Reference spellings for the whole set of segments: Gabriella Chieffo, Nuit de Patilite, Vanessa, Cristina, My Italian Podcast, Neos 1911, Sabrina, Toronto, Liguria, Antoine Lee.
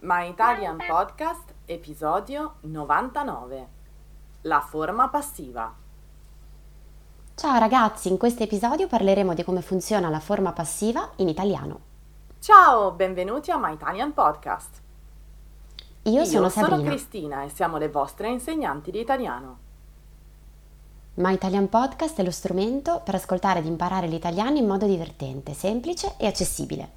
My Italian Podcast, episodio 99. La forma passiva. Ciao ragazzi, in questo episodio parleremo di come funziona la forma passiva in italiano. Ciao, benvenuti a My Italian Podcast. Io sono Sabrina. Sono Cristina e siamo le vostre insegnanti di italiano. My Italian Podcast è lo strumento per ascoltare ed imparare l'italiano in modo divertente, semplice e accessibile.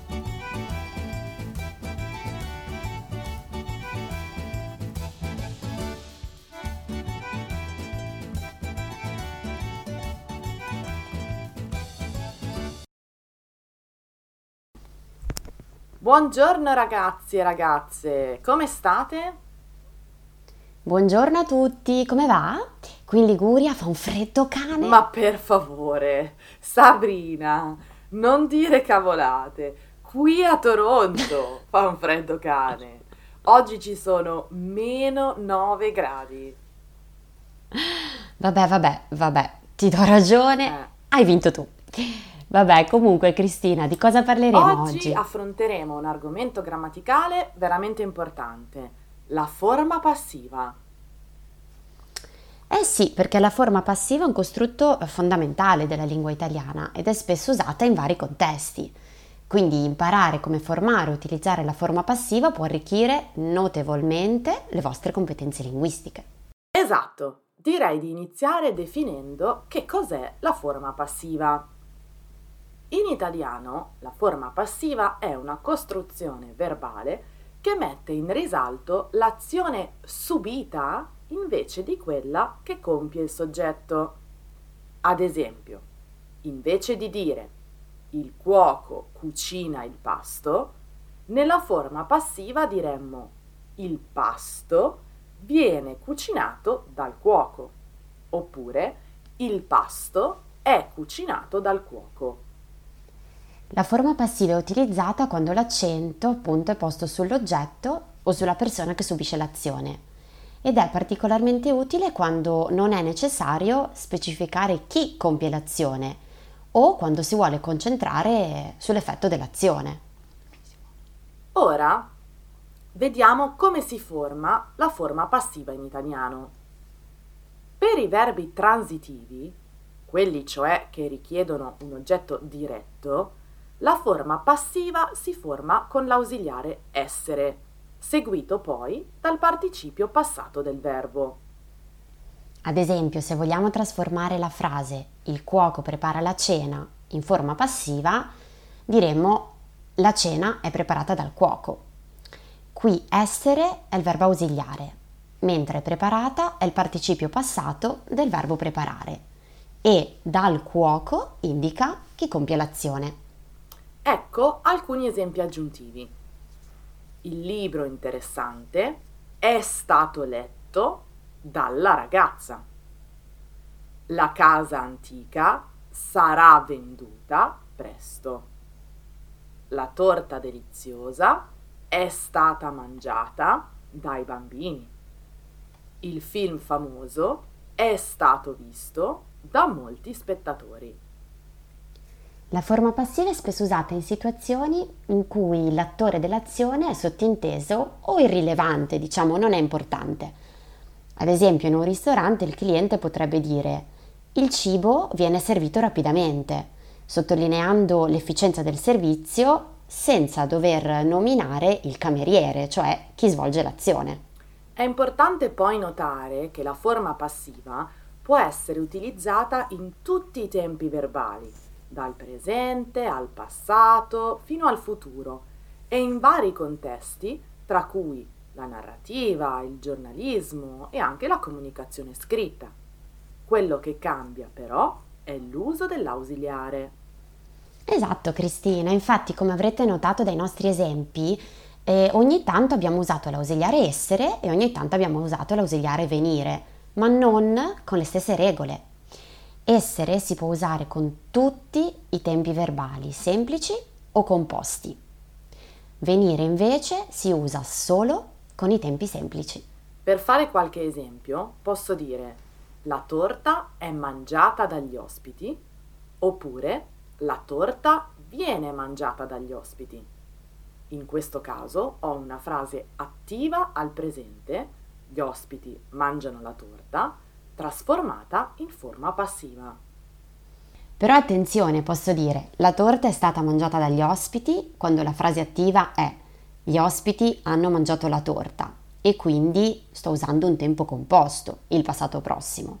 Buongiorno ragazzi e ragazze, come state? Buongiorno a tutti, come va? Qui in Liguria fa un freddo cane. Ma per favore, Sabrina, non dire cavolate, qui a Toronto fa un freddo cane. Oggi ci sono meno 9 gradi. Vabbè, ti do ragione, Hai vinto tu. Vabbè, comunque Cristina, di cosa parleremo oggi? Oggi affronteremo un argomento grammaticale veramente importante, la forma passiva. Eh sì, perché la forma passiva è un costrutto fondamentale della lingua italiana ed è spesso usata in vari contesti. Quindi imparare come formare e utilizzare la forma passiva può arricchire notevolmente le vostre competenze linguistiche. Esatto, direi di iniziare definendo che cos'è la forma passiva. In italiano la forma passiva è una costruzione verbale che mette in risalto l'azione subita invece di quella che compie il soggetto. Ad esempio, invece di dire il cuoco cucina il pasto, nella forma passiva diremmo il pasto viene cucinato dal cuoco, oppure il pasto è cucinato dal cuoco. La forma passiva è utilizzata quando l'accento appunto è posto sull'oggetto o sulla persona che subisce l'azione ed è particolarmente utile quando non è necessario specificare chi compie l'azione o quando si vuole concentrare sull'effetto dell'azione. Ora vediamo come si forma la forma passiva in italiano. Per i verbi transitivi, quelli cioè che richiedono un oggetto diretto, la forma passiva si forma con l'ausiliare essere, seguito poi dal participio passato del verbo. Ad esempio, se vogliamo trasformare la frase "il cuoco prepara la cena" in forma passiva, diremmo "la cena è preparata dal cuoco". Qui essere è il verbo ausiliare, mentre preparata è il participio passato del verbo preparare e dal cuoco indica chi compie l'azione. Ecco alcuni esempi aggiuntivi. Il libro interessante è stato letto dalla ragazza. La casa antica sarà venduta presto. La torta deliziosa è stata mangiata dai bambini. Il film famoso è stato visto da molti spettatori. La forma passiva è spesso usata in situazioni in cui l'attore dell'azione è sottinteso o irrilevante, diciamo, non è importante. Ad esempio, in un ristorante il cliente potrebbe dire "il cibo viene servito rapidamente", sottolineando l'efficienza del servizio senza dover nominare il cameriere, cioè chi svolge l'azione. È importante poi notare che la forma passiva può essere utilizzata in tutti i tempi verbali, dal presente al passato fino al futuro e in vari contesti, tra cui la narrativa, il giornalismo e anche la comunicazione scritta. Quello che cambia però è l'uso dell'ausiliare. Esatto Cristina, infatti come avrete notato dai nostri esempi, ogni tanto abbiamo usato l'ausiliare essere e ogni tanto abbiamo usato l'ausiliare venire, ma non con le stesse regole. Essere si può usare con tutti i tempi verbali semplici o composti. Venire invece si usa solo con i tempi semplici. Per fare qualche esempio posso dire: la torta è mangiata dagli ospiti, oppure la torta viene mangiata dagli ospiti. In questo caso ho una frase attiva al presente, gli ospiti mangiano la torta, trasformata in forma passiva. Però attenzione, posso dire la torta è stata mangiata dagli ospiti quando la frase attiva è gli ospiti hanno mangiato la torta. E quindi sto usando un tempo composto, il passato prossimo.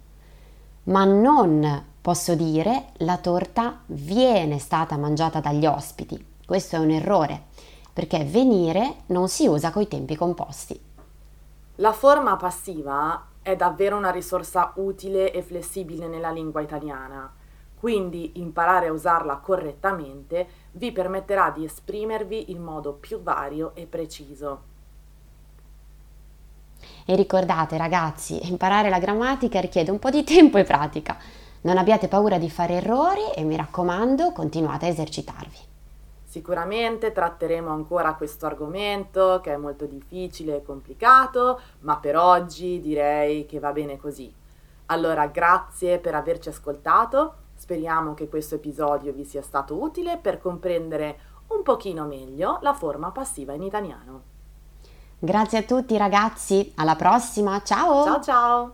Ma non posso dire la torta viene stata mangiata dagli ospiti. Questo è un errore, perché venire non si usa coi tempi composti. La forma passiva è davvero una risorsa utile e flessibile nella lingua italiana, quindi imparare a usarla correttamente vi permetterà di esprimervi in modo più vario e preciso. E ricordate ragazzi, imparare la grammatica richiede un po' di tempo e pratica. Non abbiate paura di fare errori e mi raccomando, continuate a esercitarvi. Sicuramente tratteremo ancora questo argomento che è molto difficile e complicato, ma per oggi direi che va bene così. Allora, grazie per averci ascoltato. Speriamo che questo episodio vi sia stato utile per comprendere un pochino meglio la forma passiva in italiano. Grazie a tutti ragazzi, alla prossima, ciao! Ciao ciao!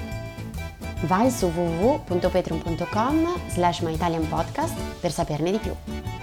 Vai su www.patreon.com/myitalianpodcast per saperne di più.